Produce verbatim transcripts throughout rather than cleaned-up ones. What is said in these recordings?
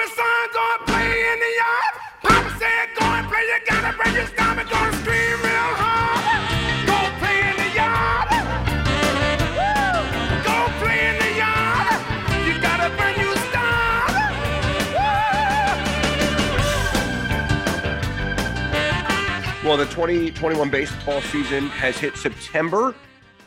me, son, go and play in the yard. Papa said, go and play. You gotta break your stomach, gonna scream real hard. Go play in the yard. Go play in the yard. You gotta burn your stomach. Well, the twenty twenty-one baseball season has hit September,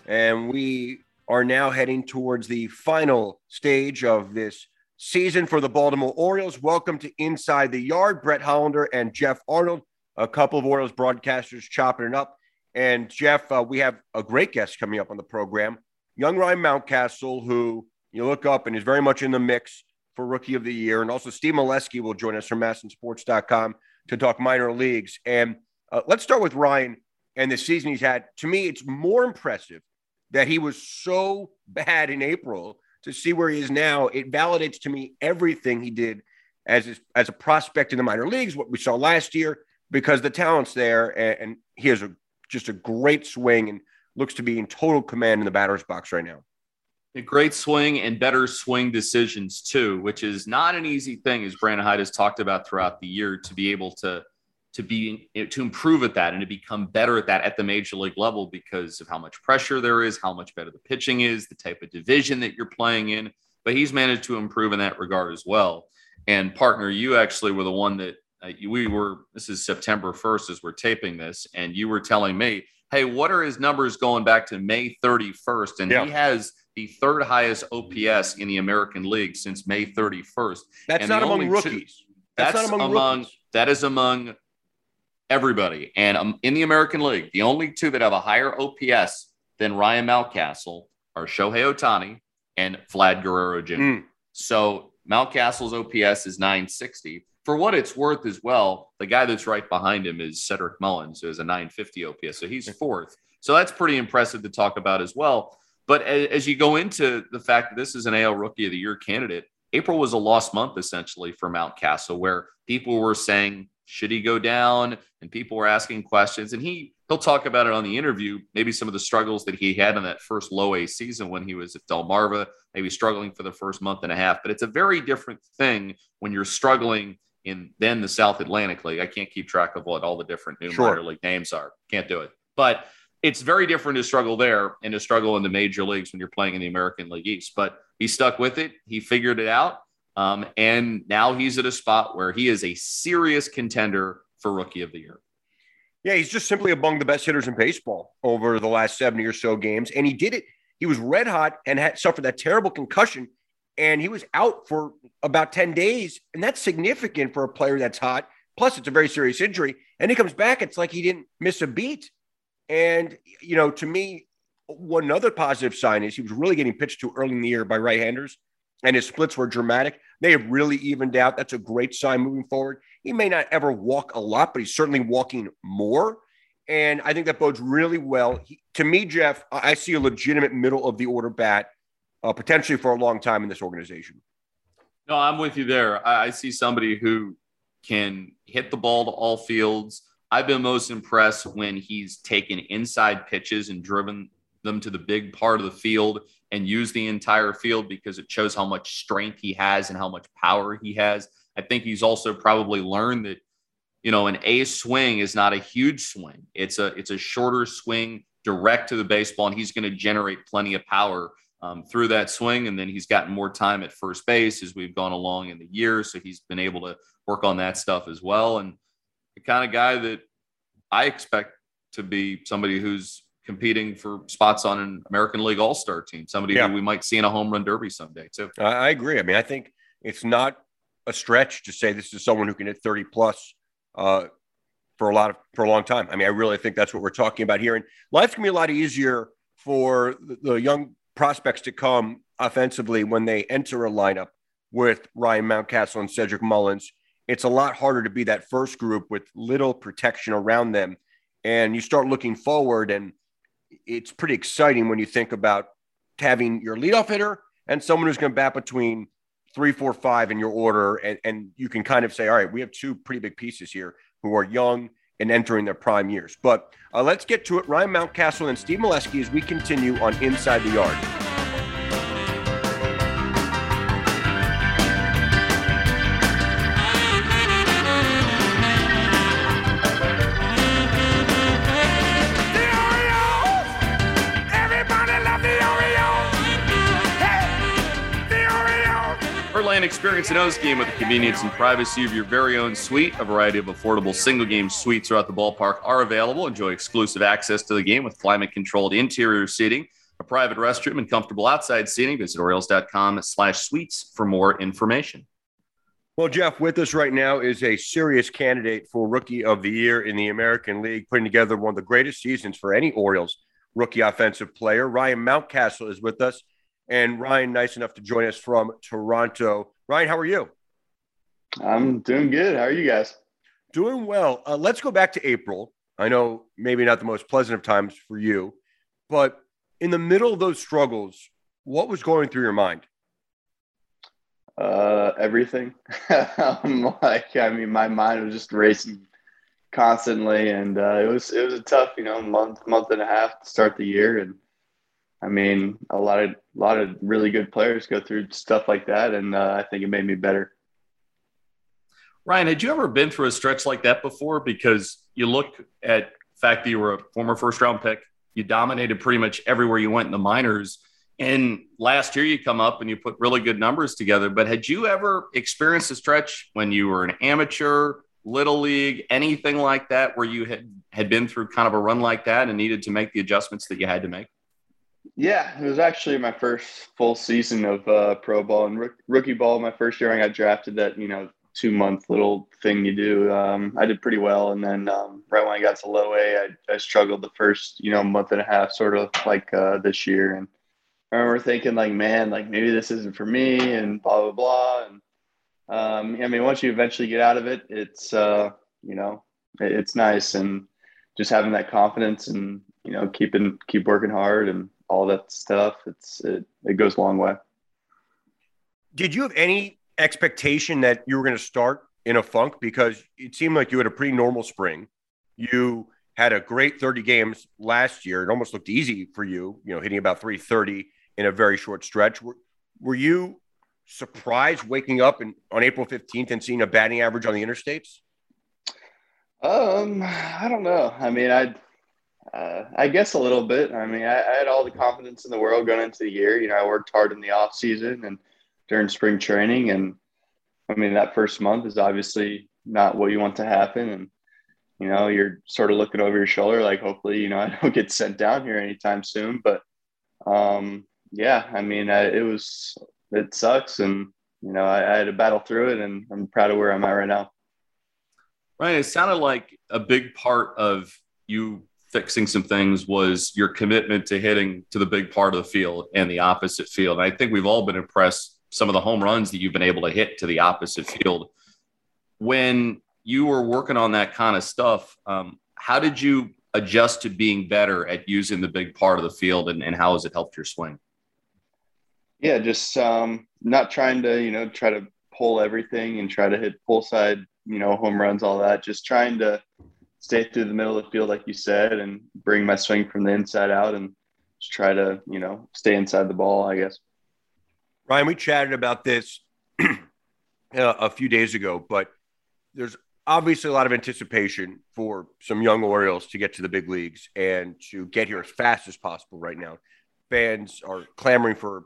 and we are now heading towards the final stage of this season for the Baltimore Orioles. Welcome to Inside the Yard, Brett Hollander and Geoff Arnold, a couple of Orioles broadcasters chopping it up. And Geoff, uh, we have a great guest coming up on the program, young Ryan Mountcastle, who you look up and is very much in the mix for Rookie of the Year. And also Steve Melewski will join us from M A S N Sports dot com to talk minor leagues. And uh, let's start with Ryan and the season he's had. To me, it's more impressive that he was so bad in April to see where he is now. It validates to me everything he did as his, as a prospect in the minor leagues, what we saw last year, because the talent's there, and, and he has a, just a great swing and looks to be in total command in the batter's box right now. A great swing and better swing decisions too, which is not an easy thing, as Brandon Hyde has talked about throughout the year, to be able to to be, to improve at that and to become better at that at the major league level because of how much pressure there is, how much better the pitching is, the type of division that you're playing in. But he's managed to improve in that regard as well. And partner, you actually were the one that uh, you, we were, this is September first as we're taping this, and you were telling me, hey, what are his numbers going back to May thirty-first? And yeah. He has the third highest O P S in the American League since May thirty-first. That's and not among rookies. Two, that's, that's not among, among rookies. That is among everybody. And um, in the American League, the only two that have a higher O P S than Ryan Mountcastle are Shohei Ohtani and Vlad Guerrero Junior Mm. So Mountcastle's O P S is nine sixty. For what it's worth as well, the guy that's right behind him is Cedric Mullins, who has a nine fifty O P S. So he's fourth. So that's pretty impressive to talk about as well. But as, as you go into the fact that this is an A L Rookie of the Year candidate, April was a lost month essentially for Mountcastle, where people were saying, should he go down? And people were asking questions, and he, he'll talk about it on the interview, maybe some of the struggles that he had in that first low A season when he was at Delmarva, maybe struggling for the first month and a half. But it's a very different thing when you're struggling in then the South Atlantic League. I can't keep track of what all the different new sure. minor league names are. Can't do it. But it's very different to struggle there and to struggle in the major leagues when you're playing in the American League East. But he stuck with it. He figured it out. Um, and now he's at a spot where he is a serious contender for Rookie of the Year. Yeah, he's just simply among the best hitters in baseball over the last seventy or so games. And he did it. He was red hot and had suffered that terrible concussion. And he was out for about ten days. And that's significant for a player that's hot. Plus, it's a very serious injury. And he comes back. It's like he didn't miss a beat. And, you know, to me, one other positive sign is he was really getting pitched to early in the year by right-handers. And his splits were dramatic. They have really evened out. That's a great sign moving forward. He may not ever walk a lot, but he's certainly walking more. And I think that bodes really well. He, to me, Geoff, I see a legitimate middle of the order bat uh, potentially for a long time in this organization. No, I'm with you there. I, I see somebody who can hit the ball to all fields. I've been most impressed when he's taken inside pitches and driven them to the big part of the field and use the entire field, because it shows how much strength he has and how much power he has. I think he's also probably learned that, you know, an A swing is not a huge swing. It's a, it's a shorter swing direct to the baseball, and he's going to generate plenty of power um, through that swing. And then he's gotten more time at first base as we've gone along in the year. So he's been able to work on that stuff as well. And the kind of guy that I expect to be somebody who's competing for spots on an American League All-Star team, somebody yeah. who we might see in a home run derby someday too. I agree. I mean, I think it's not a stretch to say this is someone who can hit thirty plus uh, for a lot of, for a long time. I mean, I really think that's what we're talking about here, and life can be a lot easier for the young prospects to come offensively when they enter a lineup with Ryan Mountcastle and Cedric Mullins, it's a lot harder to be that first group with little protection around them. And you start looking forward, and it's pretty exciting when you think about having your leadoff hitter and someone who's going to bat between three, four, five in your order. And, and you can kind of say, all right, we have two pretty big pieces here who are young and entering their prime years. But uh, let's get to it. Ryan Mountcastle and Steve Melewski as we continue on Inside the Yard. Experience an O's game with the convenience and privacy of your very own suite. A variety of affordable single-game suites throughout the ballpark are available. Enjoy exclusive access to the game with climate-controlled interior seating, a private restroom, and comfortable outside seating. Visit Orioles.com slash suites for more information. Well, Jeff, with us right now is a serious candidate for Rookie of the Year in the American League, putting together one of the greatest seasons for any Orioles rookie offensive player. Ryan Mountcastle is with us, and Ryan, nice enough to join us from Toronto. Ryan, how are you? I'm doing good. How are you guys? Doing well. Uh, let's go back to April. I know maybe not the most pleasant of times for you, but in the middle of those struggles, what was going through your mind? Uh, everything. I'm like, I mean, my mind was just racing constantly, and uh, it was it was a tough, you know, month month and a half to start the year, and I mean, a lot of a lot of really good players go through stuff like that, and uh, I think it made me better. Ryan, had you ever been through a stretch like that before? Because you look at the fact that you were a former first-round pick, you dominated pretty much everywhere you went in the minors, and last year you come up and you put really good numbers together. But had you ever experienced a stretch when you were an amateur, little league, anything like that, where you had, had been through kind of a run like that and needed to make the adjustments that you had to make? Yeah, it was actually my first full season of uh, pro ball and rook- rookie ball. My first year I got drafted, that, you know, two month little thing you do. Um, I did pretty well. And then um, right when I got to low A, I, I struggled the first, you know, month and a half, sort of like uh, this year. And I remember thinking like, man, like maybe this isn't for me and blah, blah, blah. And um, I mean, once you eventually get out of it, it's, uh, you know, it, it's nice. And just having that confidence and, you know, keeping, keep working hard and all that stuff, it's it, it goes a long way. Did you have any expectation that you were going to start in a funk? Because it seemed like you had a pretty normal spring. You had a great thirty games last year. It almost looked easy for you, you know, hitting about three thirty in a very short stretch. Were, were you surprised waking up in, on April fifteenth and seeing a batting average on the interstates? Um, I don't know. I mean, I'd, Uh, I guess a little bit. I mean, I, I had all the confidence in the world going into the year. You know, I worked hard in the off season and during spring training. And I mean, that first month is obviously not what you want to happen. And, you know, you're sort of looking over your shoulder, like, hopefully, you know, I don't get sent down here anytime soon. But um, yeah, I mean, I, it was, it sucks. And, you know, I, I had to battle through it, and I'm proud of where I'm at right now. Right. It sounded like a big part of you fixing some things was your commitment to hitting to the big part of the field and the opposite field. And I think we've all been impressed some of the home runs that you've been able to hit to the opposite field. When you were working on that kind of stuff, um, how did you adjust to being better at using the big part of the field, and, and how has it helped your swing? Yeah, just um, not trying to, you know, try to pull everything and try to hit pull side, you know, home runs, all that. Just trying to stay through the middle of the field, like you said, and bring my swing from the inside out and just try to, you know, stay inside the ball, I guess. Ryan, we chatted about this a few days ago, but there's obviously a lot of anticipation for some young Orioles to get to the big leagues and to get here as fast as possible right now. Fans are clamoring for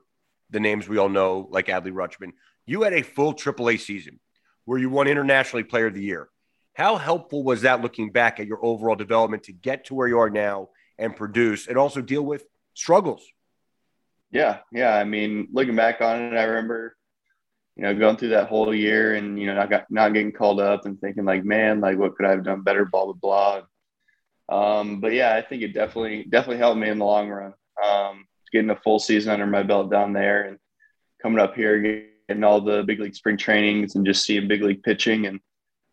the names we all know, like Adley Rutschman. You had a full triple A season where you won Internationally Player of the Year. How helpful was that, looking back at your overall development, to get to where you are now and produce and also deal with struggles? Yeah. Yeah. I mean, looking back on it, I remember, you know, going through that whole year and, you know, not, got, not getting called up and thinking like, man, like what could I have done better, blah, blah, blah. Um, but yeah, I think it definitely, definitely helped me in the long run. Um, getting a full season under my belt down there and coming up here, and all the big league spring trainings and just seeing big league pitching. And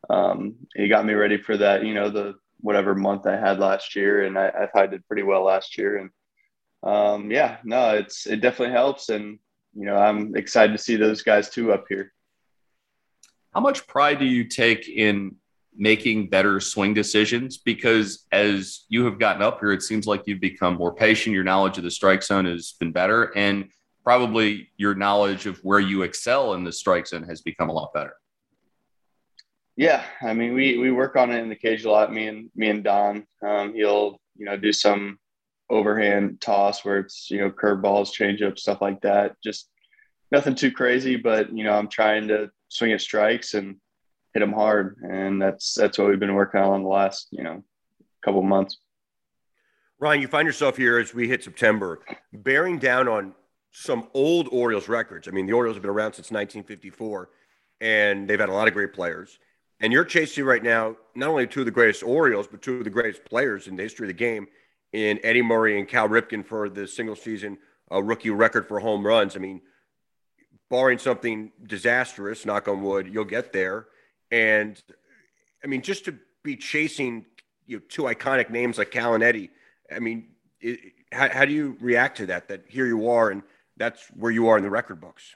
um, he got me ready for that, you know, the whatever month I had last year. And I, I, I did pretty well last year. And um, yeah, no, it's, it definitely helps. And, you know, I'm excited to see those guys too up here. How much pride do you take in making better swing decisions? Because as you have gotten up here, it seems like you've become more patient. Your knowledge of the strike zone has been better, and probably your knowledge of where you excel in the strike zone has become a lot better. Yeah. I mean, we, we work on it in the cage a lot. Me and me and Don, um, he'll, you know, do some overhand toss where it's, you know, curveballs, changeup, stuff like that. Just nothing too crazy, but you know, I'm trying to swing at strikes and hit them hard. And that's, that's what we've been working on the last, you know, couple months. Ryan, you find yourself here as we hit September, bearing down on some old Orioles records. I mean, the Orioles have been around since nineteen fifty-four and they've had a lot of great players, and you're chasing right now, not only two of the greatest Orioles, but two of the greatest players in the history of the game in Eddie Murray and Cal Ripken for the single season uh, rookie record for home runs. I mean, barring something disastrous, knock on wood, you'll get there. And I mean, just to be chasing, you know, two iconic names like Cal and Eddie, I mean, it, how, how do you react to that, that here you are and that's where you are in the record books?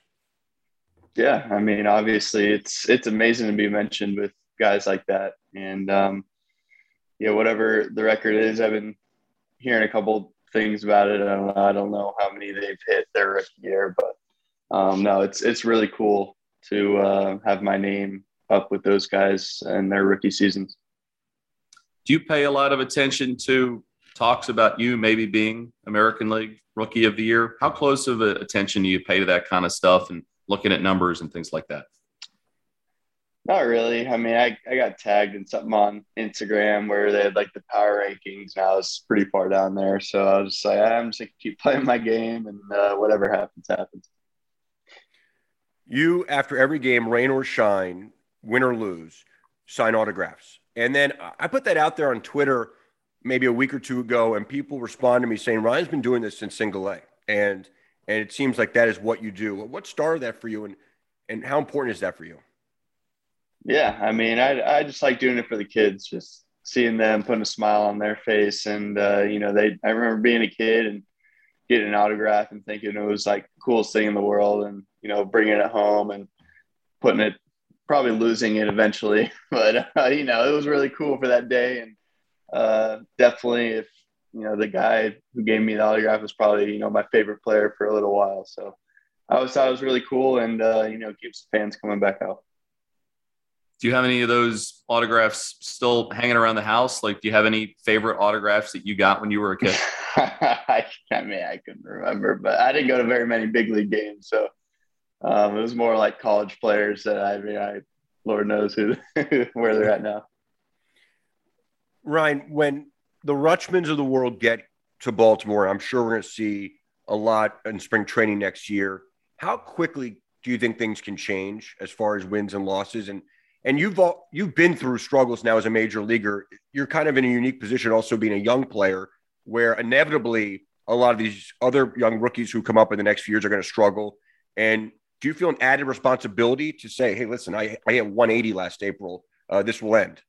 Yeah. I mean, obviously it's, it's amazing to be mentioned with guys like that. And, um, you know, whatever the record is, I've been hearing a couple things about it. I don't know, I don't know how many they've hit their rookie year, but um, no, it's, it's really cool to uh, have my name up with those guys and their rookie seasons. Do you pay a lot of attention to talks about you maybe being American League Rookie of the Year? How close of a attention do you pay to that kind of stuff and looking at numbers and things like that? Not really. I mean, I, I got tagged in something on Instagram where they had like the power rankings and I was pretty far down there. So I was just like, I'm just going to keep playing my game and uh, whatever happens, happens. You, after every game, rain or shine, win or lose, sign autographs. And then I put that out there on Twitter maybe a week or two ago, and people respond to me saying, Ryan's been doing this since single A. And, and it seems like that is what you do. What started that for you, and, and how important is that for you? Yeah. I mean, I, I just like doing it for the kids, just seeing them, putting a smile on their face. And, uh, you know, they, I remember being a kid and getting an autograph and thinking it was like the coolest thing in the world, and, you know, bringing it home and putting it, probably losing it eventually, but uh, you know, it was really cool for that day. And uh, definitely if, you know, the guy who gave me the autograph was probably, you know, my favorite player for a little while. So I always thought it was really cool, and uh, you know, keeps the fans coming back out. Do you have any of those autographs still hanging around the house? Like, do you have any favorite autographs that you got when you were a kid? I, I mean, I couldn't remember, but I didn't go to very many big league games. So um, it was more like college players that I mean, I, Lord knows who, where they're at now. Ryan, when the Rutschmans of the world get to Baltimore, I'm sure we're going to see a lot in spring training next year. How quickly do you think things can change as far as wins and losses? And, And you've all, you've been through struggles now as a major leaguer. You're kind of in a unique position also being a young player, where inevitably a lot of these other young rookies who come up in the next few years are going to struggle. And do you feel an added responsibility to say, hey, listen, I, I hit one eighty last April. Uh, this will end.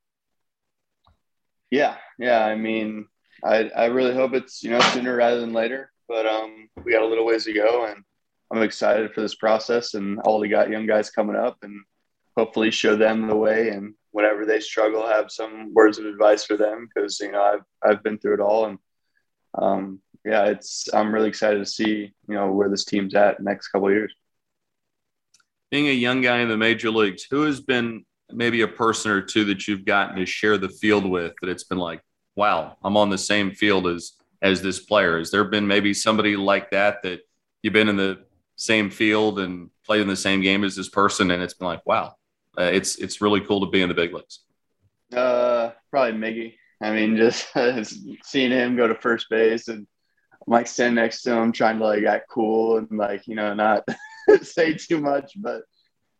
Yeah. Yeah. I mean, I, I really hope it's, you know, sooner rather than later, but um, we got a little ways to go, and I'm excited for this process and all the got young guys coming up, and hopefully show them the way, and whenever they struggle, have some words of advice for them. Cause you know, I've, I've been through it all, and um, yeah, it's, I'm really excited to see, you know, where this team's at in the next couple of years. Being a young guy in the major leagues, who has been maybe a person or two that you've gotten to share the field with, that it's been like, wow, I'm on the same field as, as this player? Has there been maybe somebody like that, that you've been in the same field and played in the same game as this person, and it's been like, wow, Uh, it's it's really cool to be in the big leagues? Uh, probably Miggy. I mean, just uh, seeing him go to first base and I'm like standing next to him, trying to like act cool and like, you know, not say too much. But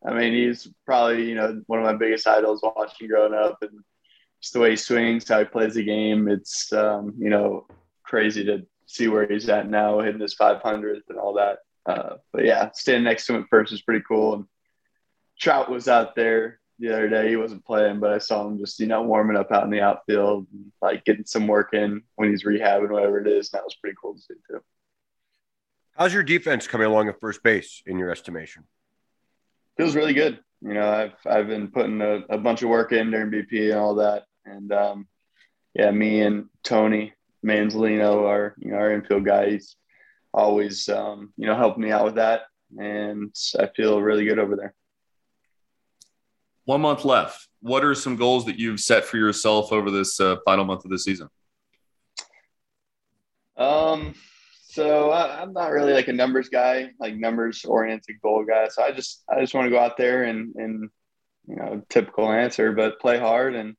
I mean, he's probably, you know, one of my biggest idols watching growing up, and just the way he swings, how he plays the game. It's um, you know, crazy to see where he's at now, hitting his five hundredth and all that. Uh, but yeah, standing next to him at first is pretty cool. And Trout was out there the other day. He wasn't playing, but I saw him just, you know, warming up out in the outfield, and, like, getting some work in when he's rehabbing, whatever it is. And that was pretty cool to see too. How's your defense coming along at first base in your estimation? Feels really good. You know, I've, I've been putting a, a bunch of work in during B P and all that. And um, yeah, me and Tony Manzolino, our, you know, our infield guy, he's always, um, you know, helping me out with that. And I feel really good over there. One month left. What are some goals that you've set for yourself over this uh, final month of the season? Um, so I, I'm not really like a numbers guy, like numbers oriented goal guy. So I just, I just want to go out there and, and, you know, typical answer, but play hard and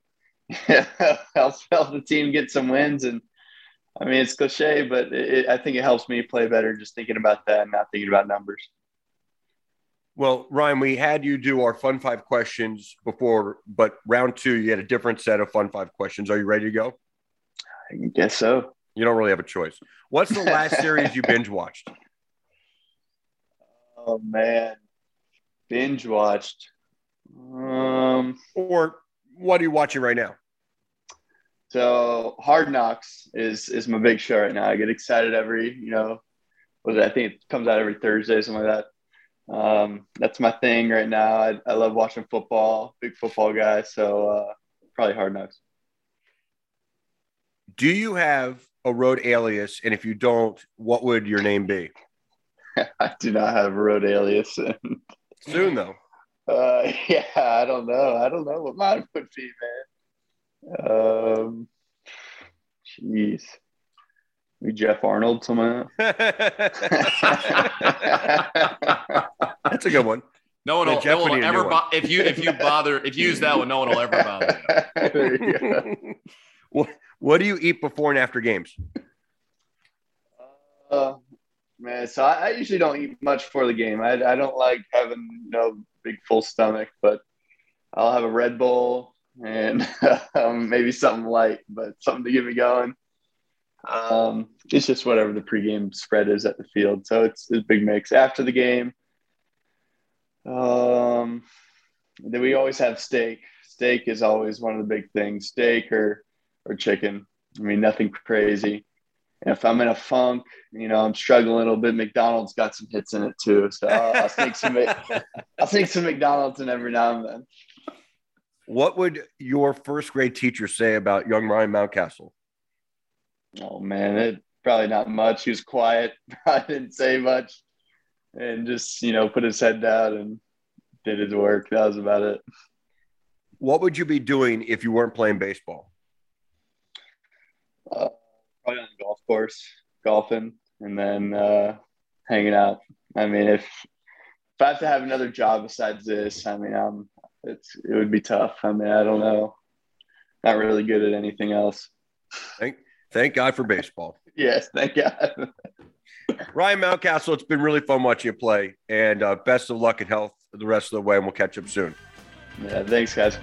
yeah, help, help the team get some wins. And I mean, it's cliche, but it, it, I think it helps me play better just thinking about that and not thinking about numbers. Well, Ryan, we had you do our fun five questions before, but round two, you had a different set of fun five questions. Are you ready to go? I guess so. You don't really have a choice. What's the last series you binge watched? Oh man. Binge watched. Um, or what are you watching right now? So Hard Knocks is, is my big show right now. I get excited every, you know, what is it? I think it comes out every Thursday, something like that. Um, that's my thing right now. I, I love watching football, big football guy. So, uh, probably Hard Knocks. Do you have a road alias? And if you don't, what would your name be? I do not have a road alias. Soon though. Uh, yeah, I don't know. I don't know what mine would be, man. Um, jeez. Maybe Geoff Arnold, someone. That's a good one. No one will, no one will ever bother. If you, if you bother, if you use that one, no one will ever bother. There you go. What, what do you eat before and after games? Uh, man, so I, I usually don't eat much before the game. I, I don't like having, you know, big full stomach, but I'll have a Red Bull and um, maybe something light, but something to get me going. Um, it's just whatever the pregame spread is at the field. So it's, it's a big mix. After the game, um, then we always have steak. Steak is always one of the big things, steak or, or chicken. I mean, nothing crazy. And if I'm in a funk, you know, I'm struggling a little bit, McDonald's got some hits in it too. So I'll, I'll sneak some, I'll sneak some McDonald's in every now and then. What would your first grade teacher say about young Ryan Mountcastle? Oh man, it probably not much. He was quiet. I didn't say much and just, you know, put his head down and did his work. That was about it. What would you be doing if you weren't playing baseball? Uh, probably on the golf course, golfing and then uh, hanging out. I mean, if, if I have to have another job besides this, I mean, I'm, it's, it would be tough. I mean, I don't know. Not really good at anything else. Thank Thank God for baseball. Yes, thank God. Ryan Mountcastle, it's been really fun watching you play, and uh, best of luck and health the rest of the way, and we'll catch up soon. Yeah, thanks, guys.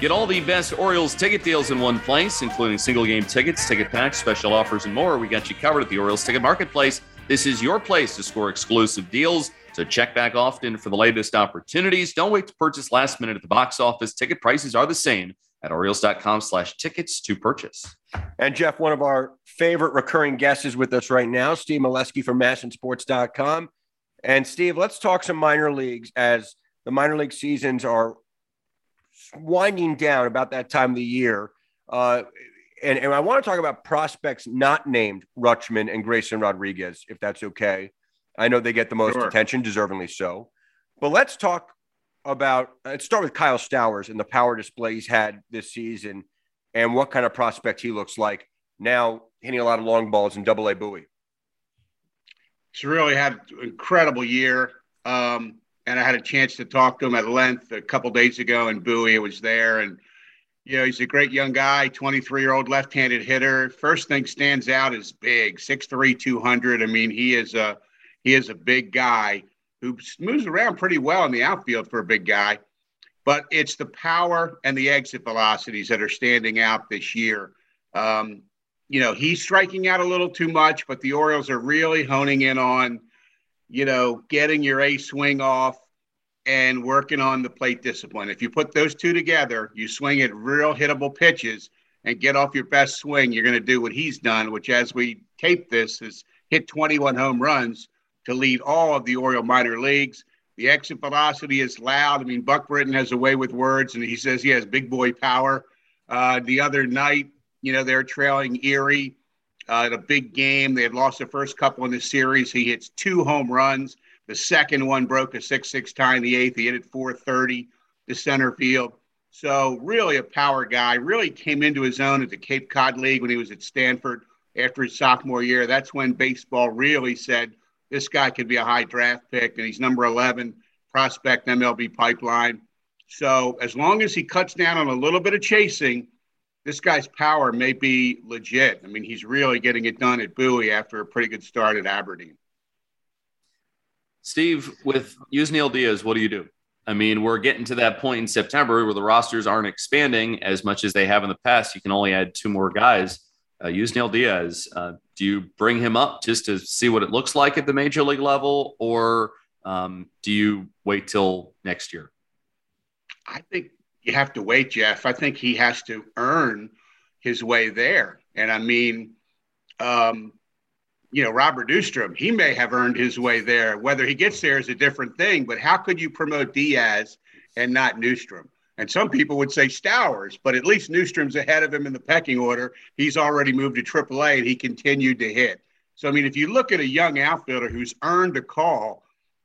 Get all the best Orioles ticket deals in one place, including single-game tickets, ticket packs, special offers, and more. We got you covered at the Orioles Ticket Marketplace. This is your place to score exclusive deals, so check back often for the latest opportunities. Don't wait to purchase last minute at the box office. Ticket prices are the same at Orioles.com slash tickets to purchase. And, Jeff, one of our favorite recurring guests is with us right now, Steve Melewski from M A S N Sports dot com. And, Steve, let's talk some minor leagues as the minor league seasons are winding down about that time of the year. Uh, and, and I want to talk about prospects not named Rutschman and Grayson Rodriguez, if that's okay. I know they get the most sure. attention, deservingly so. But let's talk about – let's start with Kyle Stowers and the power display he's had this season and what kind of prospect he looks like now, hitting a lot of long balls in double A Bowie. He's really had an incredible year. Um And I had a chance to talk to him at length a couple days ago, and Bowie was there. And, you know, he's a great young guy, twenty-three-year-old left-handed hitter. First thing stands out is big, six three, two hundred. I mean, he is a he is a big guy. who moves around pretty well in the outfield for a big guy. But it's the power and the exit velocities that are standing out this year. Um, you know, he's striking out a little too much, but the Orioles are really honing in on, you know, getting your A swing off and working on the plate discipline. If you put those two together, you swing at real hittable pitches and get off your best swing, you're going to do what he's done, which as we tape this is hit twenty-one home runs to lead all of the Oriole minor leagues. The exit velocity is loud. I mean, Buck Britton has a way with words, and he says he has big boy power. Uh, the other night, you know, they're trailing Erie uh, in a big game. They had lost the first couple in the series. He hits two home runs. The second one broke a six six tie in the eighth. He hit it four thirty to center field. So really a power guy. Really came into his own at the Cape Cod League when he was at Stanford after his sophomore year. That's when baseball really said, this guy could be a high draft pick, and he's number eleven prospect M L B Pipeline. So as long as he cuts down on a little bit of chasing, this guy's power may be legit. I mean, he's really getting it done at Bowie after a pretty good start at Aberdeen. Steve, with Yusniel Diaz, what do you do? I mean, we're getting to that point in September where the rosters aren't expanding as much as they have in the past. You can only add two more guys. Uh, Yusniel Diaz, uh, do you bring him up just to see what it looks like at the major league level, or um, do you wait till next year? I think you have to wait, Jeff. I think he has to earn his way there. And I mean, um, you know, Robert Neustrom, he may have earned his way there. Whether he gets there is a different thing, but how could you promote Diaz and not Neustrom? And some people would say Stowers, but at least Neustrom's ahead of him in the pecking order. He's already moved to triple A, and he continued to hit. So, I mean, if you look at a young outfielder who's earned a call,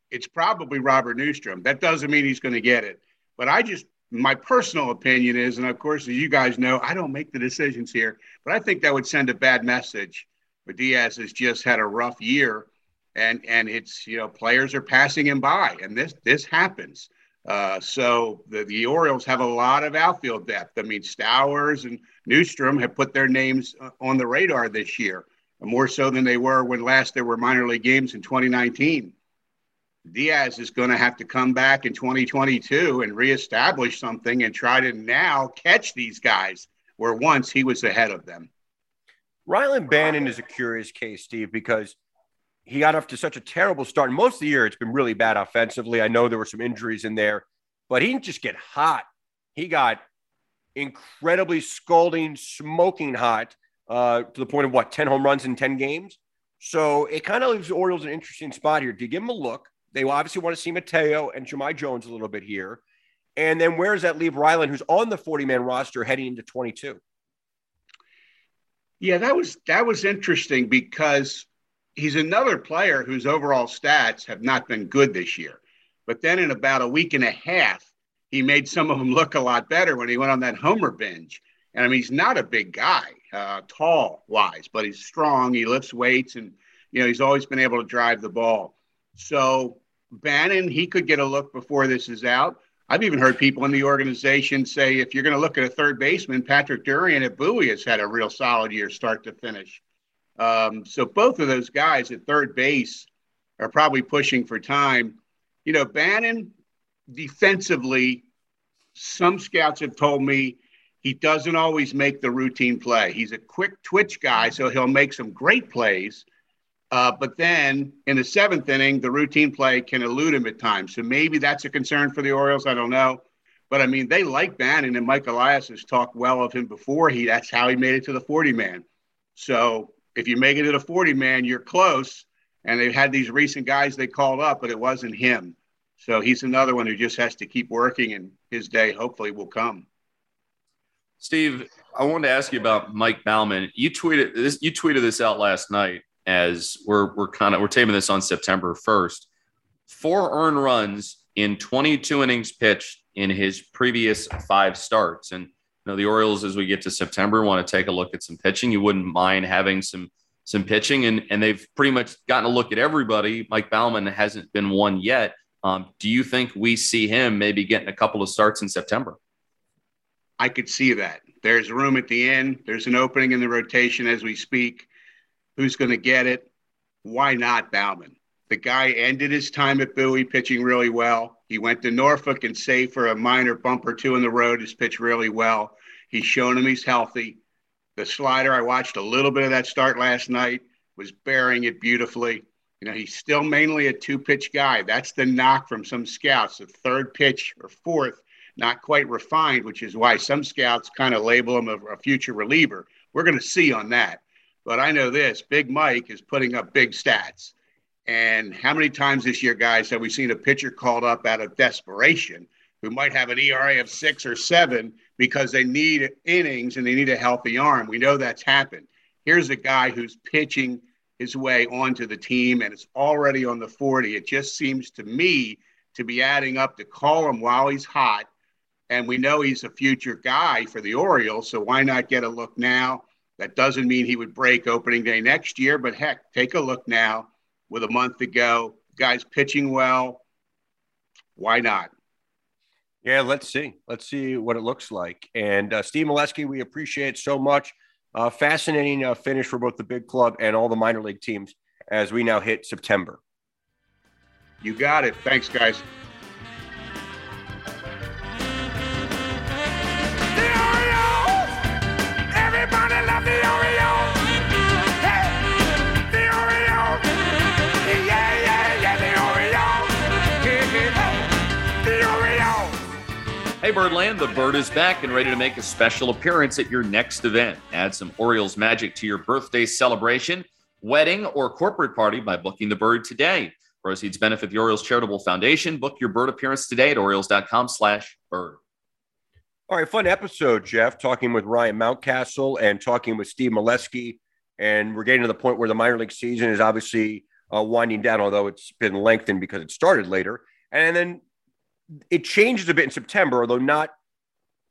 it's probably Robert Neustrom. That doesn't mean he's going to get it. But I just – my personal opinion is, and, of course, as you guys know, I don't make the decisions here, but I think that would send a bad message. But Diaz has just had a rough year, and, and it's, you know, players are passing him by, and this this happens. Uh, so the, the Orioles have a lot of outfield depth. I mean, Stowers and Neustrom have put their names on the radar this year, more so than they were when last there were minor league games in twenty nineteen. Diaz is going to have to come back in twenty twenty-two and reestablish something and try to now catch these guys where once he was ahead of them. Ryland Bannon is a curious case, Steve, because he got off to such a terrible start. And most of the year, it's been really bad offensively. I know there were some injuries in there, but he didn't just get hot. He got incredibly scalding, smoking hot uh, to the point of, what, ten home runs in ten games? So it kind of leaves the Orioles in an interesting spot here. Do you give him a look? They obviously want to see Mateo and Jumai Jones a little bit here. And then where does that leave Ryland, who's on the forty-man roster heading into twenty-two? Yeah, that was that was interesting because – he's another player whose overall stats have not been good this year. But then in about a week and a half, he made some of them look a lot better when he went on that homer binge. And, I mean, he's not a big guy, uh, tall-wise, but he's strong. He lifts weights, and, you know, he's always been able to drive the ball. So Bannon, he could get a look before this is out. I've even heard people in the organization say if you're going to look at a third baseman, Patrick Durian at Bowie has had a real solid year start to finish. Um, so both of those guys at third base are probably pushing for time. You know, Bannon defensively, some scouts have told me he doesn't always make the routine play. He's a quick twitch guy, so he'll make some great plays. Uh, but then in the seventh inning, the routine play can elude him at times. So maybe that's a concern for the Orioles. I don't know. But, I mean, they like Bannon, and Mike Elias has talked well of him before. He That's how he made it to the forty-man. So if you make it at a forty-man, you're close. And they've had these recent guys they called up, but it wasn't him. So he's another one who just has to keep working, and his day hopefully will come. Steve, I wanted to ask you about Mike Baumann. You tweeted this. You tweeted this out last night as we're we're kind of we're taping this on September first. Four earned runs in twenty-two innings pitched in his previous five starts, and know, the Orioles, as we get to September, want to take a look at some pitching. You wouldn't mind having some some pitching, and, and they've pretty much gotten a look at everybody. Mike Baumann hasn't been one yet. Um, do you think we see him maybe getting a couple of starts in September? I could see that. There's room at the end. There's an opening in the rotation as we speak. Who's going to get it? Why not Baumann? The guy ended his time at Bowie pitching really well. He went to Norfolk and saved for a minor bump or two in the road, has pitched really well. He's shown him he's healthy. The slider, I watched a little bit of that start last night, was bearing it beautifully. You know, he's still mainly a two-pitch guy. That's the knock from some scouts, the third pitch or fourth, not quite refined, which is why some scouts kind of label him a, a future reliever. We're going to see on that. But I know this, Big Mike is putting up big stats. And how many times this year, guys, have we seen a pitcher called up out of desperation who might have an E R A of six or seven because they need innings and they need a healthy arm? We know that's happened. Here's a guy who's pitching his way onto the team, and it's already on the forty. It just seems to me to be adding up to call him while he's hot. And we know he's a future guy for the Orioles, so why not get a look now? That doesn't mean he would break opening day next year, but heck, take a look now with a month to go. Guy's pitching well. Why not? Yeah, let's see. Let's see what it looks like. And uh, Steve Melewski, we appreciate so much. Uh, fascinating uh, finish for both the big club and all the minor league teams as we now hit September. You got it. Thanks, guys. Hey, Birdland, the Bird is back and ready to make a special appearance at your next event. Add some Orioles magic to your birthday celebration, wedding, or corporate party by booking the Bird today. Proceeds benefit the Orioles Charitable Foundation. Book your Bird appearance today at Orioles.com slash Bird. All right, fun episode, Jeff, talking with Ryan Mountcastle and talking with Steve Melewski. And we're getting to the point where the minor league season is obviously uh, winding down, although it's been lengthened because it started later. And then it changes a bit in September, although not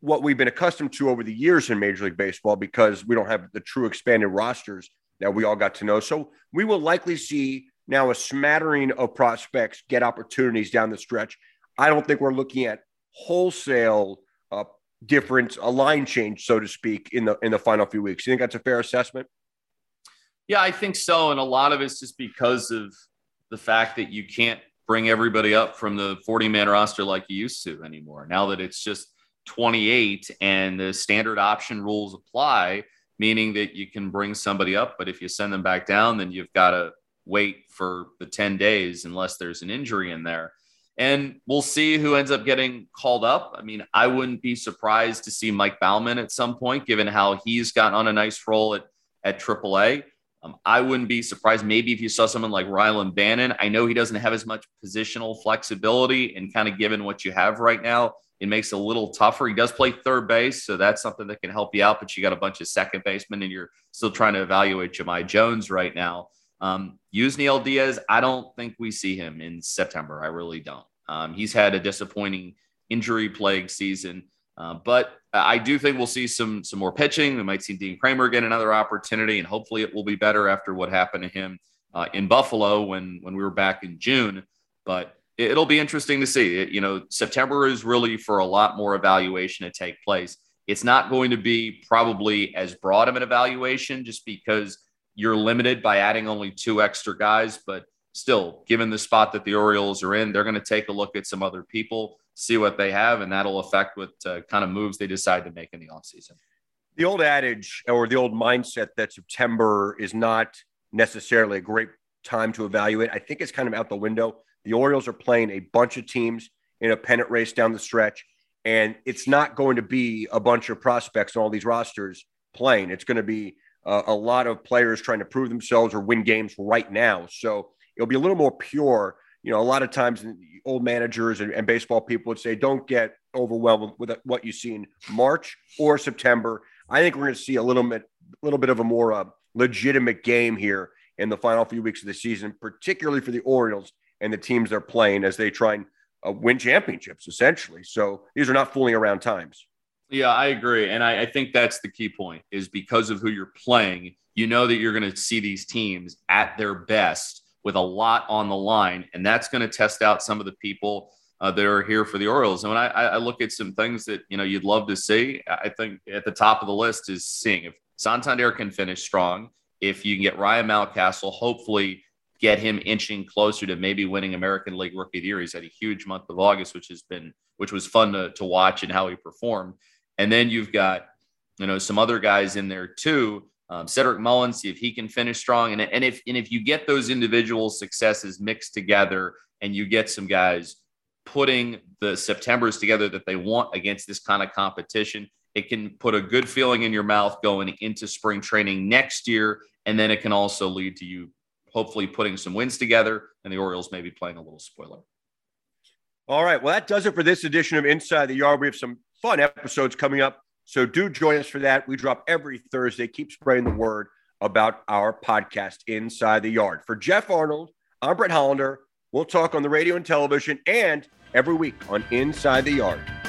what we've been accustomed to over the years in Major League Baseball, because we don't have the true expanded rosters that we all got to know. So we will likely see now a smattering of prospects get opportunities down the stretch. I don't think we're looking at wholesale uh, difference, a line change, so to speak, in the in the final few weeks. You think that's a fair assessment? Yeah, I think so. And a lot of it's just because of the fact that you can't bring everybody up from the forty-man roster like you used to anymore. Now that it's just twenty-eight and the standard option rules apply, meaning that you can bring somebody up, but if you send them back down, then you've got to wait for the ten days unless there's an injury in there. And we'll see who ends up getting called up. I mean, I wouldn't be surprised to see Mike Baumann at some point, given how he's gotten on a nice roll at, at triple A. Um, I wouldn't be surprised maybe if you saw someone like Ryland Bannon. I know he doesn't have as much positional flexibility, and kind of given what you have right now, it makes it a little tougher. He does play third base, so that's something that can help you out, but you got a bunch of second basemen and you're still trying to evaluate Jumai Jones right now. Um, Yusniel Diaz, I don't think we see him in September. I really don't. Um, he's had a disappointing injury plague season, uh, but I do think we'll see some some more pitching. We might see Dean Kramer get another opportunity, and hopefully it will be better after what happened to him uh, in Buffalo when, when we were back in June. But it, it'll be interesting to see. It, you know, September is really for a lot more evaluation to take place. It's not going to be probably as broad of an evaluation just because you're limited by adding only two extra guys. But still, given the spot that the Orioles are in, they're going to take a look at some other people, see what they have, and that'll affect what uh, kind of moves they decide to make in the offseason. The old adage or the old mindset that September is not necessarily a great time to evaluate, I think it's kind of out the window. The Orioles are playing a bunch of teams in a pennant race down the stretch, and it's not going to be a bunch of prospects on all these rosters playing. It's going to be uh, a lot of players trying to prove themselves or win games right now. So it'll be a little more pure. You know, a lot of times old managers and, and baseball people would say, don't get overwhelmed with what you see in March or September. I think we're going to see a little bit, little bit of a more uh, legitimate game here in the final few weeks of the season, particularly for the Orioles and the teams they're playing as they try and uh, win championships, essentially. So these are not fooling around times. Yeah, I agree. And I, I think that's the key point, is because of who you're playing, you know that you're going to see these teams at their best with a lot on the line, and that's going to test out some of the people uh, that are here for the Orioles. And when I, I look at some things that, you know, you'd love to see, I think at the top of the list is seeing if Santander can finish strong, if you can get Ryan Mountcastle hopefully get him inching closer to maybe winning American League Rookie of the Year. He's had a huge month of August, which has been, which was fun to, to watch and how he performed. And then you've got, you know, some other guys in there too. Um, Cedric Mullins, see if he can finish strong. And, and if, and if you get those individual successes mixed together and you get some guys putting the Septembers together that they want against this kind of competition, it can put a good feeling in your mouth going into spring training next year. And then it can also lead to you hopefully putting some wins together and the Orioles maybe playing a little spoiler. All right. Well, that does it for this edition of Inside the Yard. We have some fun episodes coming up, so do join us for that. We drop every Thursday. Keep spreading the word about our podcast, Inside the Yard. For Geoff Arnold, I'm Brett Hollander. We'll talk on the radio and television and every week on Inside the Yard.